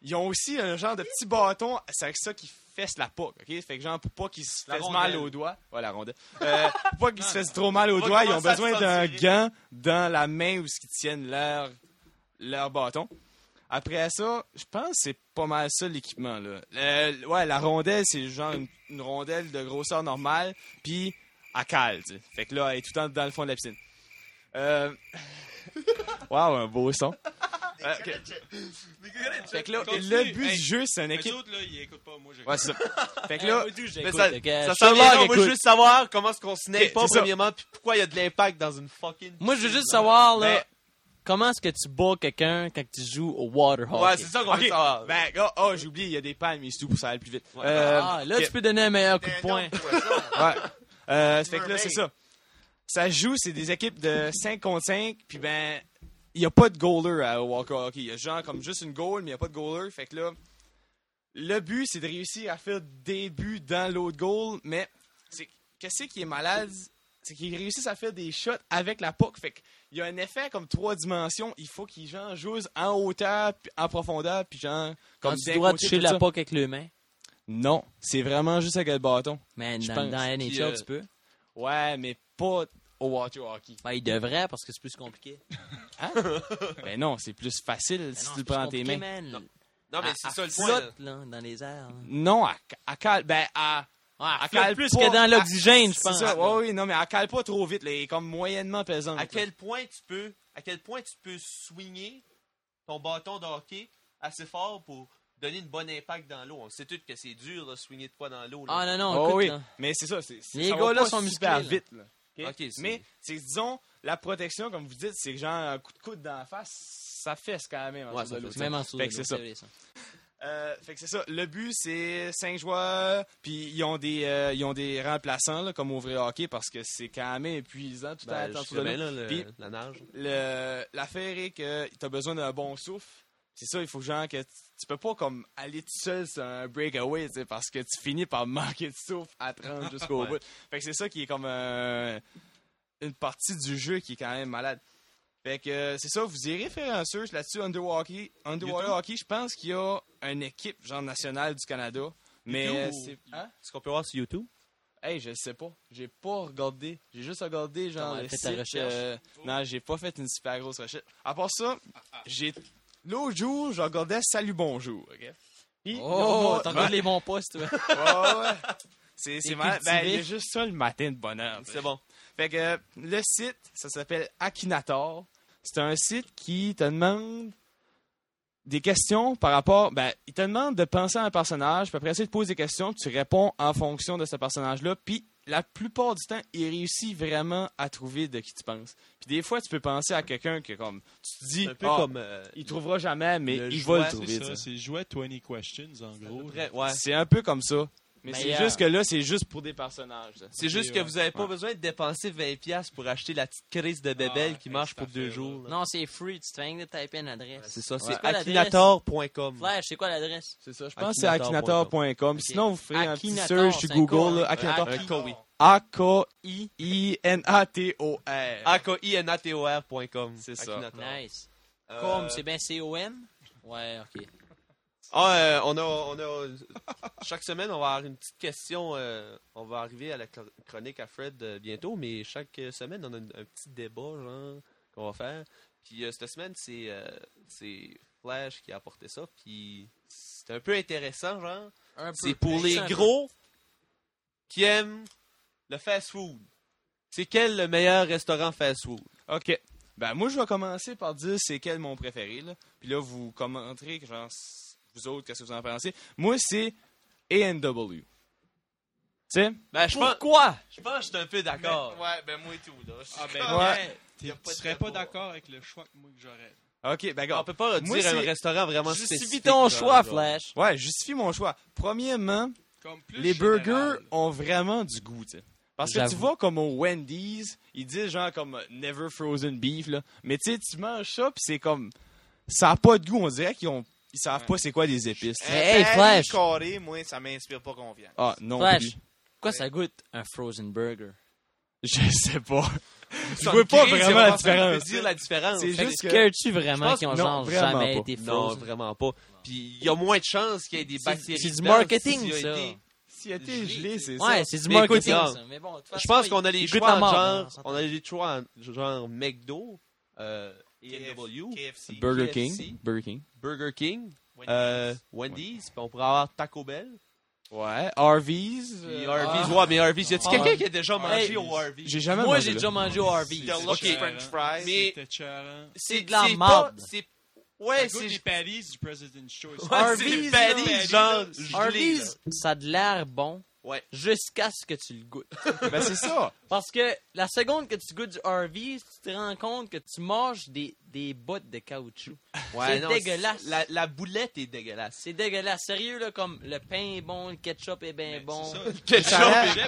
ils ont aussi un genre de petit bâton. C'est avec ça qu'ils fessent la puck. Okay? Fait que genre, pour pas qu'ils se fassent mal aux doigts. Ouais, la rondelle. Pour pas qu'ils se fassent trop mal aux doigts, ils ont besoin d'un gant dans la main où ils tiennent leur bâton. Après ça, je pense que c'est pas mal ça, l'équipement, là. Ouais, la rondelle, c'est genre une rondelle de grosseur normale, puis à cale, tu sais. Fait que là, elle est tout le temps dans le fond de la piscine. Wow, un beau son. Okay. Fait que là, le but du jeu, c'est une équipe... Les autres, là, ils écoutent pas, moi, j'écoute. Ouais, ça. Fait que là... ça sent bien, on veut juste savoir comment est-ce qu'on se n'est pas, premièrement, puis pourquoi il y a de l'impact dans une fucking... Moi, je veux juste savoir, là... Comment est-ce que tu bats quelqu'un quand tu joues au water hockey? Ouais, c'est ça qu'on veut savoir. Ben, j'ai oublié, il y a des palmes et tout pour ça aller plus vite. Ouais. Là, tu peux donner un meilleur coup de poing. Ouais. Fait que là, c'est ça. ça joue, c'est des équipes de 5 contre 5, puis ben, il n'y a pas de goaler à Walker Hockey. Il y a genre comme juste une goal, mais il n'y a pas de goaler. Fait que là, le but, c'est de réussir à faire des buts dans l'autre goal, mais c'est, qu'est-ce qui est malade, c'est qu'ils réussissent à faire des shots avec la puck. Fait qu'il y a un effet comme 3 dimensions. Il faut qu'ils genre jouent en hauteur, en profondeur, puis genre... Comme tu dois toucher la puck avec les mains? Non, c'est vraiment juste avec le bâton. Mais dans la NHL, tu peux? Ouais, mais pas au water hockey. Ben, il devrait, parce que c'est plus compliqué. Hein? Ben non, c'est plus facile si tu le prends dans tes mains. Man. Non, mais c'est ça le point. Là, dans les airs. Là. Non, à calme. Ben, à cale plus pas, que dans l'oxygène, je pense. Ça, oui, non, mais à cale pas trop vite. Elle est comme moyennement pesante. À quel point tu peux swinguer ton bâton de hockey assez fort pour donner une bonne impact dans l'eau. On sait tous que c'est dur de swinguer de quoi dans l'eau. Là. Ah non, écoute, oui. Là. Mais c'est ça. Les gars-là sont super vite. Là. Okay, c'est... Mais, c'est, disons, la protection, comme vous dites, c'est genre un coup de coude dans la face, ça fesse quand même. Ouais, ça fait même en sous. Fait que c'est ça. Fait que c'est ça. Le but, c'est 5 joueurs, puis ils ont des remplaçants, là, comme au vrai hockey, parce que c'est quand même épuisant tout à l'heure. Puis la nage. L'affaire est que t'as besoin d'un bon souffle. C'est ça, il faut genre que tu peux pas comme aller tout seul sur un breakaway, tu sais, parce que tu finis par manquer de souffle à 30 jusqu'au bout. Fait que c'est ça qui est comme une partie du jeu qui est quand même malade. Fait que c'est ça, vous irez faire un search là-dessus, Underwater Hockey, je pense qu'il y a une équipe genre nationale du Canada. Mais c'est... Hein? Est-ce qu'on peut voir sur YouTube? Hey, je sais pas. J'ai pas regardé. J'ai juste regardé genre le site. Non, j'ai pas fait une super grosse recherche. À part ça, L'autre jour, je regardais Salut Bonjour, ok? Puis, t'en regardes les bons postes, toi. Ouais. C'est malade. Ben, il y a juste ça le matin de bonne heure. C'est bon. Fait que le site, ça s'appelle Akinator. C'est un site qui te demande des questions par rapport... Ben, il te demande de penser à un personnage, puis après ça, il te pose des questions, tu réponds en fonction de ce personnage-là, puis la plupart du temps, il réussit vraiment à trouver de qui tu penses. Puis des fois, tu peux penser à quelqu'un que comme tu te dis, il trouvera jamais, mais il va le trouver. C'est ça. C'est jouer 20 questions en gros. Ouais. C'est un peu comme ça. Mais c'est juste que là, c'est juste pour des personnages. Ça. C'est juste que vous n'avez pas besoin de dépenser 20$ pour acheter la petite crise de bébelle qui marche pour 2 jours. Là. Non, c'est free. Tu te fais de taper une adresse. Ouais, c'est ça. C'est akinator.com. Flash, c'est quoi l'adresse? C'est ça. Je pense que c'est akinator.com. Okay. Sinon, vous ferez un petit search sur Google. Akinator. A-K-I-N-A-T-O-R. A-K-I-N-A-T-O-R.com. C'est ça. Nice. Com, c'est bien C-O-M? Ouais, OK. Ah, on a chaque semaine, on va avoir une petite question. On va arriver à la chronique à Fred bientôt, mais chaque semaine, on a un petit débat genre, qu'on va faire. Puis cette semaine, c'est Flash qui a apporté ça. Puis c'est un peu intéressant, genre. C'est pour les gros qui aiment le fast-food. C'est quel le meilleur restaurant fast-food? OK. Ben moi, je vais commencer par dire c'est quel mon préféré. Là. Puis là, vous commenterez que genre... Vous autres, qu'est-ce que vous en pensez? Moi, c'est A&W. Tu sais? Ben, pourquoi? Je pense que je suis un peu d'accord. Mais, ouais, ben moi et tout. Là. Ah, ben ouais. Tu serais pas d'accord avec le choix que moi que j'aurais. OK, ben gars, on peut pas dire un restaurant vraiment spécifique. Justifie ton choix, Flash. Ouais, justifie mon choix. Premièrement, les burgers ont vraiment du goût, tu sais. Parce que tu vois, comme au Wendy's, ils disent genre comme Never Frozen Beef, là. Mais tu sais, tu manges ça, pis c'est comme... Ça a pas de goût, on dirait qu'ils ont... Ils savent pas c'est quoi des épices. Hey, Flash! Carré, moi, ça m'inspire pas confiance. Ah, non Flash, plus. Pourquoi ça goûte un frozen burger? Je sais pas. Je vois pas vraiment la différence. Dire la différence. C'est juste que... Scares-tu vraiment qu'ils ont genre jamais été frozen? Non, vraiment pas. Puis il y a moins de chances qu'il y ait des bactéries. C'est du marketing, ça. S'il a été gelé, c'est ça. Ouais, c'est du marketing, ça. Mais bon, je pense qu'on a les choix genre... On a les choix genre McDo, KFC, Burger King, Wendy's, puis on pourrait avoir Taco Bell. Ouais, Harvey's. Ouais, mais Harvey's, y a-t-il quelqu'un qui a déjà mangé au Harvey's? J'ai jamais mangé. Moi, j'ai déjà mangé au Harvey's. OK, French fries. Mais c'est de la marde. Ouais, c'est des patties du President's Choice. Harvey's, genre, Harvey's, ça a de l'air bon. Ouais. Jusqu'à ce que tu le goûtes. Ben, c'est ça. Parce que la seconde que tu goûtes du Harvey, tu te rends compte que tu manges des bottes de caoutchouc. Ouais, c'est dégueulasse. C'est, la boulette est dégueulasse. C'est dégueulasse. Sérieux, là, comme le pain est bon, le ketchup est bien bon. Le ketchup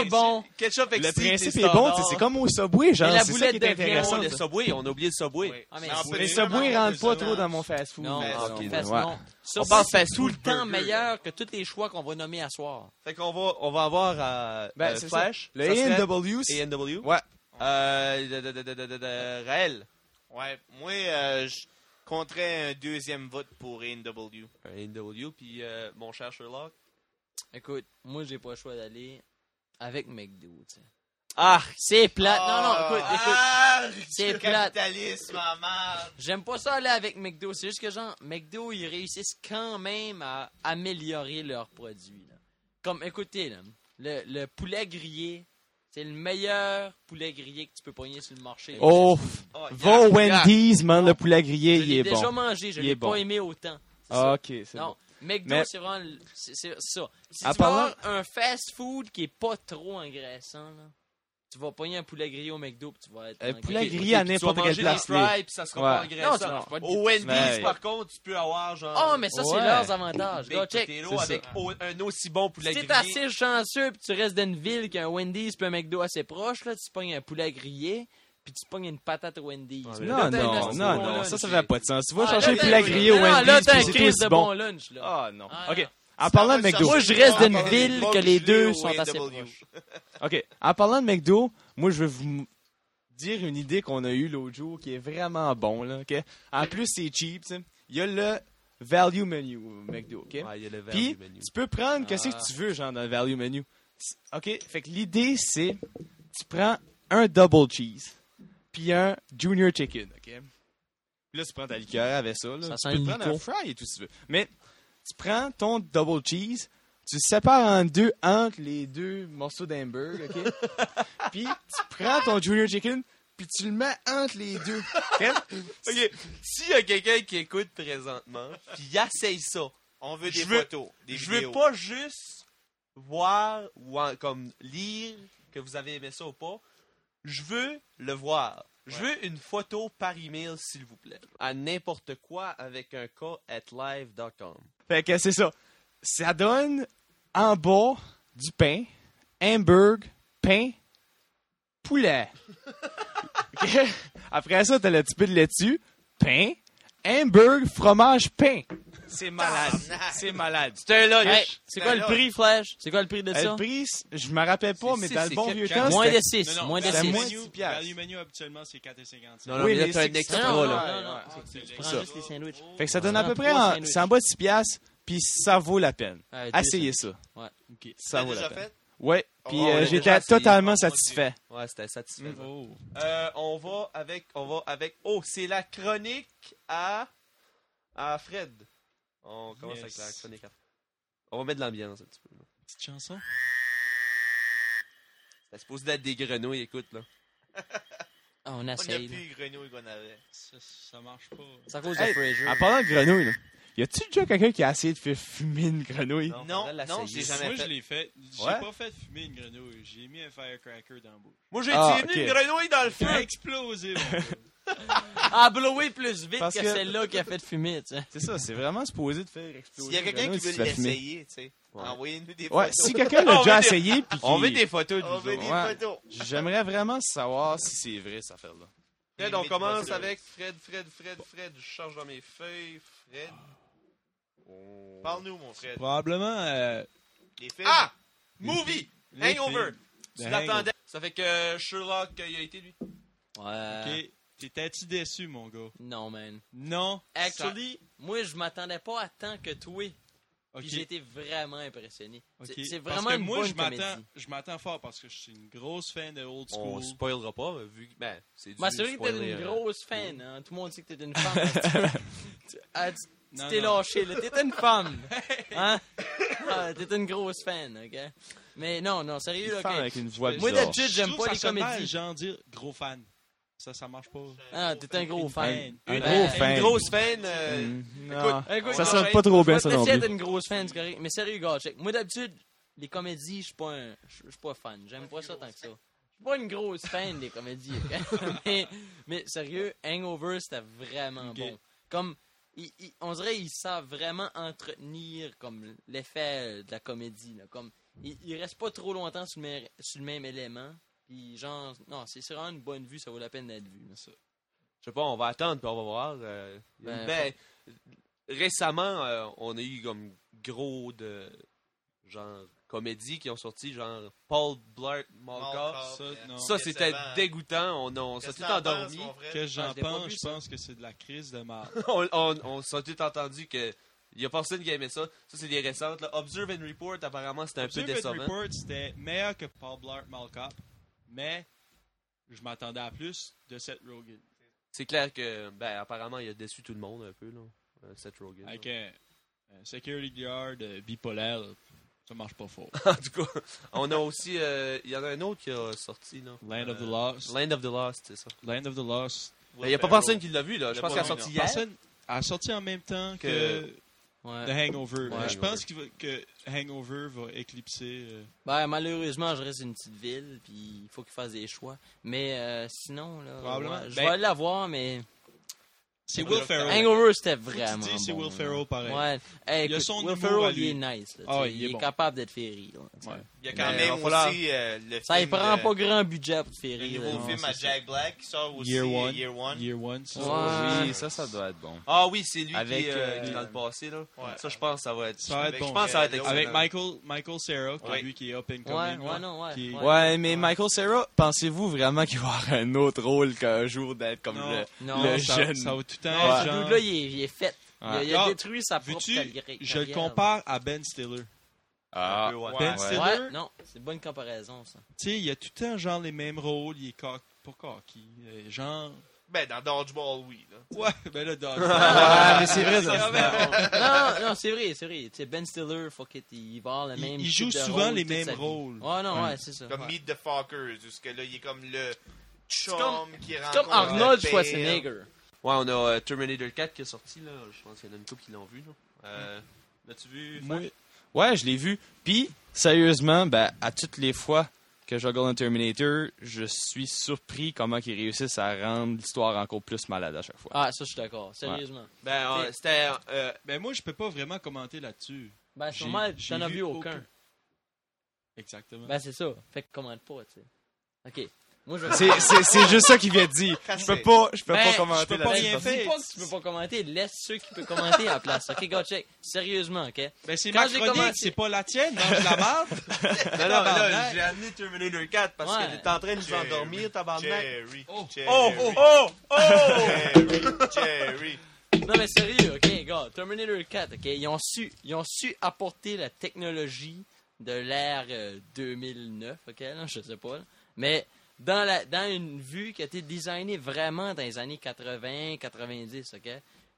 est bon. Ketchup le principe est bon. C'est comme au Subway, genre. La boulette c'est ça qui est intéressant. Le Subway, on a oublié le Subway. Oui. Ah, mais le Subway ne rentre pas trop dans mon fast-food. Non, c'est tout le temps meilleur que tous les choix qu'on va nommer à soir. Fait qu'on va avoir Flash, le A&W. Ouais. Raël. Ouais, moi je compterais un deuxième vote pour A&W. A&W puis mon cher Sherlock. Écoute, moi j'ai pas le choix d'aller avec McDo, tu sais. Ah, c'est plate. Oh, non, écoute. Ah, c'est plate. Capitalisme, maman. J'aime pas ça aller avec McDo. C'est juste que, genre, McDo, ils réussissent quand même à améliorer leurs produits. Là. Comme, écoutez, là, le poulet grillé, c'est le meilleur poulet grillé que tu peux pogner sur le marché. Oh, va au Wendy's, man, le poulet grillé, il est bon. Je l'ai déjà mangé, je l'ai pas aimé autant. Ah, OK, c'est bon. McDo, c'est vraiment... C'est ça. Si tu parles un fast-food qui est pas trop engraissant, là... Tu vas pogner un poulet grillé au McDo pis tu vas être... poulet grillé à n'importe quelle place. Tu vas manger des stripes, ça sera pas engraissant. Au Wendy's, par contre, tu peux avoir genre... Oh, mais ça, c'est leurs avantages. Go check. Avec un aussi bon poulet grillé. Si t'es assez chanceux pis tu restes dans une ville qu'un Wendy's pis un McDo assez proche, là, tu pognes un poulet grillé pis tu pognes une patate au Wendy's. Non, ça fait pas de sens. Tu vas chercher un poulet grillé au Wendy's pis c'est tout aussi bon. Ah, non. OK. En parlant de McDo... Moi, je reste d'une ville que les deux sont assez proches. OK. En parlant de McDo, moi, je vais vous dire une idée qu'on a eue l'autre jour qui est vraiment bon, là, OK? En plus, c'est cheap, tu sais. Il y a le value menu McDo, OK? Ouais, il y a le value menu. Tu peux prendre qu'est-ce que tu veux, genre, dans le value menu. OK? Fait que l'idée, c'est... Tu prends un double cheese, puis un junior chicken, OK? Puis là, tu prends ta liqueur avec ça, là. Ça tu peux prendre un fry et tout, si tu veux. Mais... Tu prends ton double cheese, tu le sépares en deux entre les deux morceaux d'hamburger, OK? Puis tu prends ton junior chicken, puis tu le mets entre les deux. OK, s'il y a quelqu'un qui écoute présentement, puis il essaye ça, on veut des photos, des vidéos. Je veux pas juste voir ou comme lire que vous avez aimé ça ou pas. Je veux le voir. Ouais. Je veux une photo par email, s'il vous plaît. À n'importe quoi avec un k@live.com. Fait que c'est ça. Ça donne en bas du pain, hamburger, pain, poulet. Okay. Après ça, t'as le petit peu de laitue, pain, hamburger, fromage, pain. C'est malade. C'est malade. C'est un lunch. Hey, c'est quoi le prix, Flash? C'est quoi le prix de ça? Le prix, je me rappelle pas, mais dans le bon vieux temps, moins de 6. Moins de 6. Le menu, habituellement, c'est 4,50. Non, oui, mais là, t'as un extra, là. Tu prends juste les sandwichs. Fait que ça donne à peu près, c'est en bas de 6 piastres, puis ça vaut la peine. Essayez ça. Ouais. OK. Ça vaut la peine. Ouais. Puis j'étais totalement satisfait. Ouais, c'était satisfait. On va avec... Oh, c'est la chronique à Fred. On commence avec la chronique. On va mettre de l'ambiance un petit peu. Là. Petite chanson. Ça se pose d'être des grenouilles, écoute là. On essaye. On n'a plus de grenouilles qu'on avait. Ça marche pas. Ça cause de pressure. En parlant de grenouilles, là, y a-tu déjà quelqu'un qui a essayé de faire fumer une grenouille? Non, j'ai jamais fait. Moi, je l'ai fait. J'ai pas fait fumer une grenouille. J'ai mis un firecracker dans la bouche. Moi, j'ai tiré une grenouille dans le feu. Ça a explosé. À blower plus vite que celle-là qui a fait de fumer, tu sais. C'est ça, c'est vraiment supposé de faire exploser. S'il y a quelqu'un qui veut l'essayer, tu sais, envoyez-nous des photos. Ouais, si quelqu'un l'a déjà essayé, puis on veut des photos de vous. On veut des photos. J'aimerais vraiment savoir si c'est vrai, cette affaire-là. Fred, on commence avec Fred. Je charge dans mes feuilles. Fred. Parle-nous, mon Fred. Probablement. Les films. Ah! Movie! Hangover! Tu l'attendais. Ça fait que Sherlock, il a été, lui. Ouais. OK. T'étais-tu déçu, mon gars? Non, man. Non? Actually, moi, je m'attendais pas à tant que toi. Okay. Puis j'ai été vraiment impressionné. Okay. C'est vraiment parce que une moi, bonne comédie. Je m'attends fort parce que je suis une grosse fan de Old School. On spoilera pas, vu que... Ben, c'est du spoiler. C'est vrai que t'es une grosse fan. Hein? Tout le monde sait que t'es une femme. Tu t'es lâché, là. T'es une femme. Hein? T'es une grosse fan, OK? Mais non, sérieux, là, okay. Avec une voix bizarre. Moi, d'habitude, j'aime pas les comédies. Genre dire gros fan. Ça marche pas. Ah, t'es un gros fan. Une grosse fan. Écoute, ça sonne pas trop bien, ça non plus. T'es une grosse fan, c'est correct. Mais sérieux, gars, check. Moi, d'habitude, les comédies, je suis pas fan. J'aime pas ça tant que ça. Je suis pas une grosse fan des comédies. mais sérieux, Hangover, c'était vraiment bon. Comme, on dirait qu'ils savent vraiment entretenir comme l'effet de la comédie. Là. Comme, ils restent pas trop longtemps sur le même élément. Puis genre, non, c'est vraiment une bonne vue, ça vaut la peine d'être vu. Ça. Je sais pas, on va attendre puis on va voir. Récemment, on a eu comme gros de genre comédies qui ont sorti, genre Paul Blart Mall Cop. Ça c'était dégoûtant. On s'est tout endormi. Que j'en pense, je pense que c'est de la crise de marde. on s'est tout entendu que il y a personne qui aimait ça. Ça, c'est des récentes. Là. Observe and Report, apparemment, c'était un peu décevant. Observe and Report, c'était meilleur que Paul Blart Mall Cop, mais je m'attendais à plus de Seth Rogen. C'est clair que, apparemment, il a déçu tout le monde un peu, là. Seth Rogen. Avec Security Guard bipolaire, ça marche pas fort. En tout cas, on a aussi... Il y en a un autre qui a sorti, là. Land of the Lost. Land of the Lost, c'est ça. Land of the Lost. Il n'y a pas personne qui l'a vu, là. Je pense qu'elle a sorti hier. Personne a sorti en même temps que... The Hangover. Ouais, je pense que Hangover va éclipser... malheureusement, je reste une petite ville, puis il faut qu'il fasse des choix. Mais sinon, là, je vais aller la voir, mais... C'est Will Ferrell. Hangover, c'était vraiment tu dis, c'est bon, Will Ferrell, pareil. Ouais. Hey, écoute, Will Ferrell, il est nice. Là, il est bon. Capable d'être fait rire. Là, ouais. Il y a quand même aussi le film... Ça, il prend pas grand budget pour te faire rire. Le nouveau film à Jack Black qui sort aussi Year One. Oui, ça doit être bon. Ah oui, c'est lui avec, qui est dans le passé. Là. Ouais. Ça, je pense que ça va être... Je pense ça va être excellent. Avec Michael Cera, qui est lui qui est up and coming. Ouais, mais Michael Cera, pensez-vous vraiment qu'il va avoir un autre rôle qu'un jour d'être comme le jeune... Ce dude-là, il est fait. Ouais. Il a détruit sa propre carrière. Je le compare à Ben Stiller. Ah, Ben Stiller? Ouais, non, c'est une bonne comparaison, ça. Tu sais, il a tout le temps, genre, les mêmes rôles. Il est cocky. Genre... dans Dodgeball, oui. Là. Ouais, là, Dodgeball. Mais c'est vrai, ça. Non, c'est vrai. Tu sais, Ben Stiller, fuck it, il va avoir le même. Il joue souvent les mêmes rôles. Ouais, non, ouais, c'est ça. Comme Meet the Fockers, jusque là, il est comme le chum qui rencontre. C'est comme Arnold Schwarzenegger. Ouais, on a Terminator 4 qui est sorti, là. Je pense qu'il y en a une couple qui l'ont vu, là. L'as-tu vu, Fred? Ouais, je l'ai vu. Puis, sérieusement, à toutes les fois que je regarde un Terminator, je suis surpris comment ils réussissent à rendre l'histoire encore plus malade à chaque fois. Ah, ça, je suis d'accord. Sérieusement. Ouais. C'était... moi, je peux pas vraiment commenter là-dessus. Sûrement, j'en ai vu aucun. Exactement. C'est ça. Fait que commente pas, tu sais. OK. Moi, c'est juste ça qu'il vient de dire. Je peux pas commenter. Je peux pas rien faire. Tu peux pas commenter. Laisse ceux qui peuvent commenter en place. OK, go check. Sérieusement, OK? C'est quand ma chronique, c'est pas la tienne. Non, je la marre. Là, j'ai amené Terminator 4 parce que t'es en train de nous endormir, tabarnak. Jerry. Non, mais sérieux, OK, gars. Terminator 4, OK? Ils ont su apporter la technologie de l'ère 2009, OK? Là, je sais pas. Là. Mais... Dans une vue qui a été designée vraiment dans les années 80-90, OK?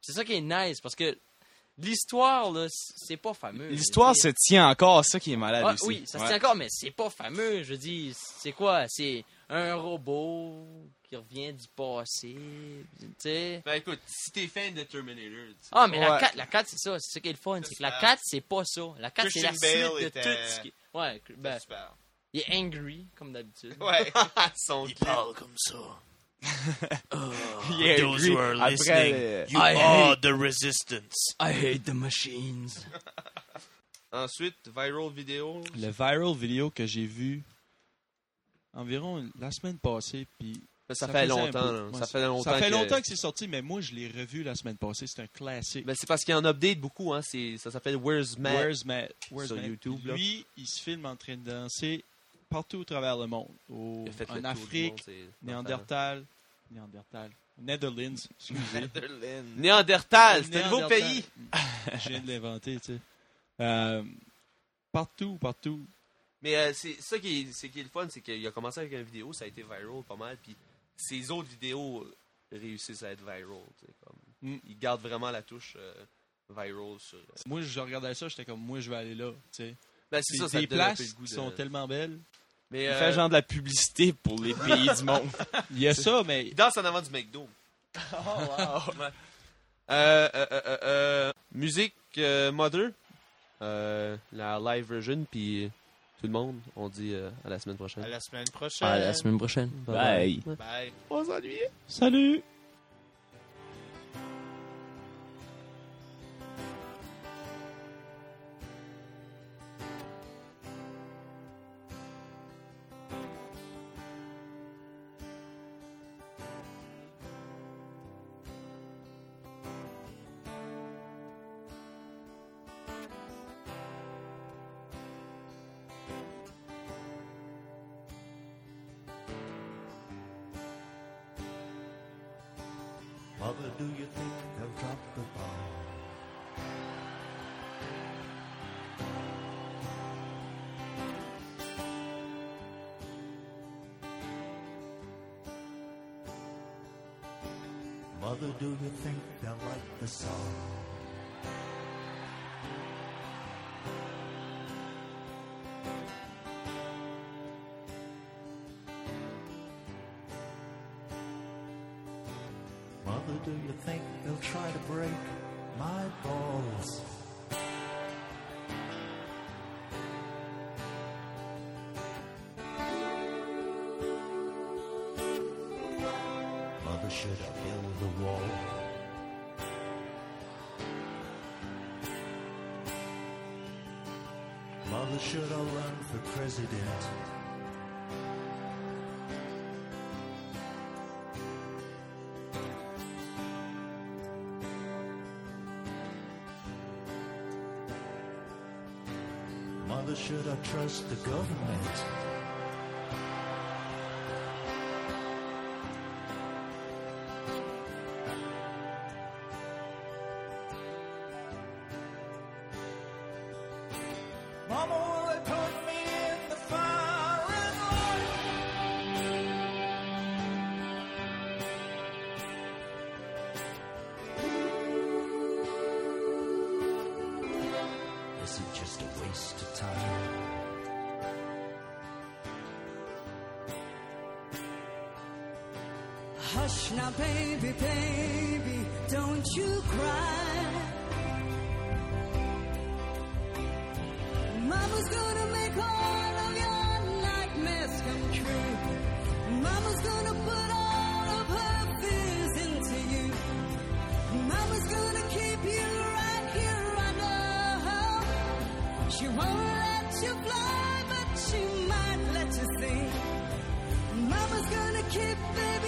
C'est ça qui est nice, parce que l'histoire, là, c'est pas fameux. L'histoire se tient encore, ça qui est malade aussi. Oui, ça se tient encore, mais c'est pas fameux. Je veux dire, c'est quoi? C'est un robot qui revient du passé, tu sais. Écoute, si t'es fan de Terminator... T'sais. Ah, mais la 4, c'est ça. C'est ça qui est le fun. C'est que la 4, c'est pas ça. La 4, Christian c'est la suite de tout ce qui... Ouais, super. Il est angry, comme d'habitude. Ouais. Il parle comme ça. Il est angry. Those who are listening, you are the resistance. I hate the machines. Ensuite, viral video. Le viral video que j'ai vu environ la semaine passée. Puis ça fait longtemps. Ça fait longtemps que c'est sorti, mais moi, je l'ai revu la semaine passée. C'est un classique. C'est parce qu'il y en update beaucoup. Hein. Ça s'appelle Where's Matt? Where's Matt? YouTube. Là. Lui, il se filme en train de danser partout au travers le monde. En Afrique, Néandertal. Netherlands, excusez. Néandertal, c'est un nouveau pays. Je viens de l'inventer, tu sais. Partout. Mais c'est ça qui est le fun, c'est qu'il a commencé avec une vidéo, ça a été viral pas mal, puis ses autres vidéos réussissent à être viral. Il garde vraiment la touche viral sur... Moi, je regardais ça, j'étais comme, moi, je vais aller là, tu sais. Des places qui sont tellement belles. Mais il fait genre de la publicité pour les pays du monde. Il y a ça, mais... Il danse en avant du McDo. Oh, wow! Musique Mother, la live version, puis Tout le monde, on dit à la semaine prochaine. À la semaine prochaine. À la semaine prochaine. Bye. Bye. Bye. On s'ennuie. Salut. Mother, do you think they'll drop the bomb? Mother, do you think they'll like the song? Do you think they'll try to break my balls? Mother, should I build a wall? Mother, should I run for president? Should I trust the government? Mama, will they put me in the fire and light? Is it just a waste of time? Hush now, baby, baby, don't you cry. Mama's gonna make all of your nightmares come true. Mama's gonna put all of her fears into you. Mama's gonna keep you right here under her. She won't let you fly, but she might let you see. Mama's gonna keep baby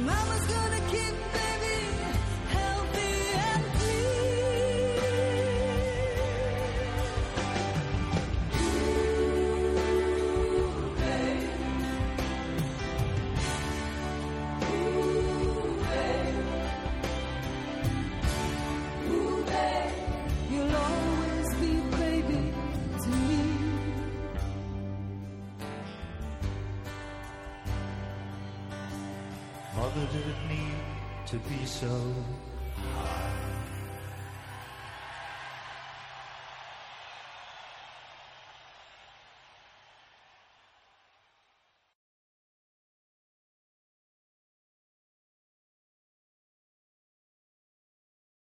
Mama's good. to be so.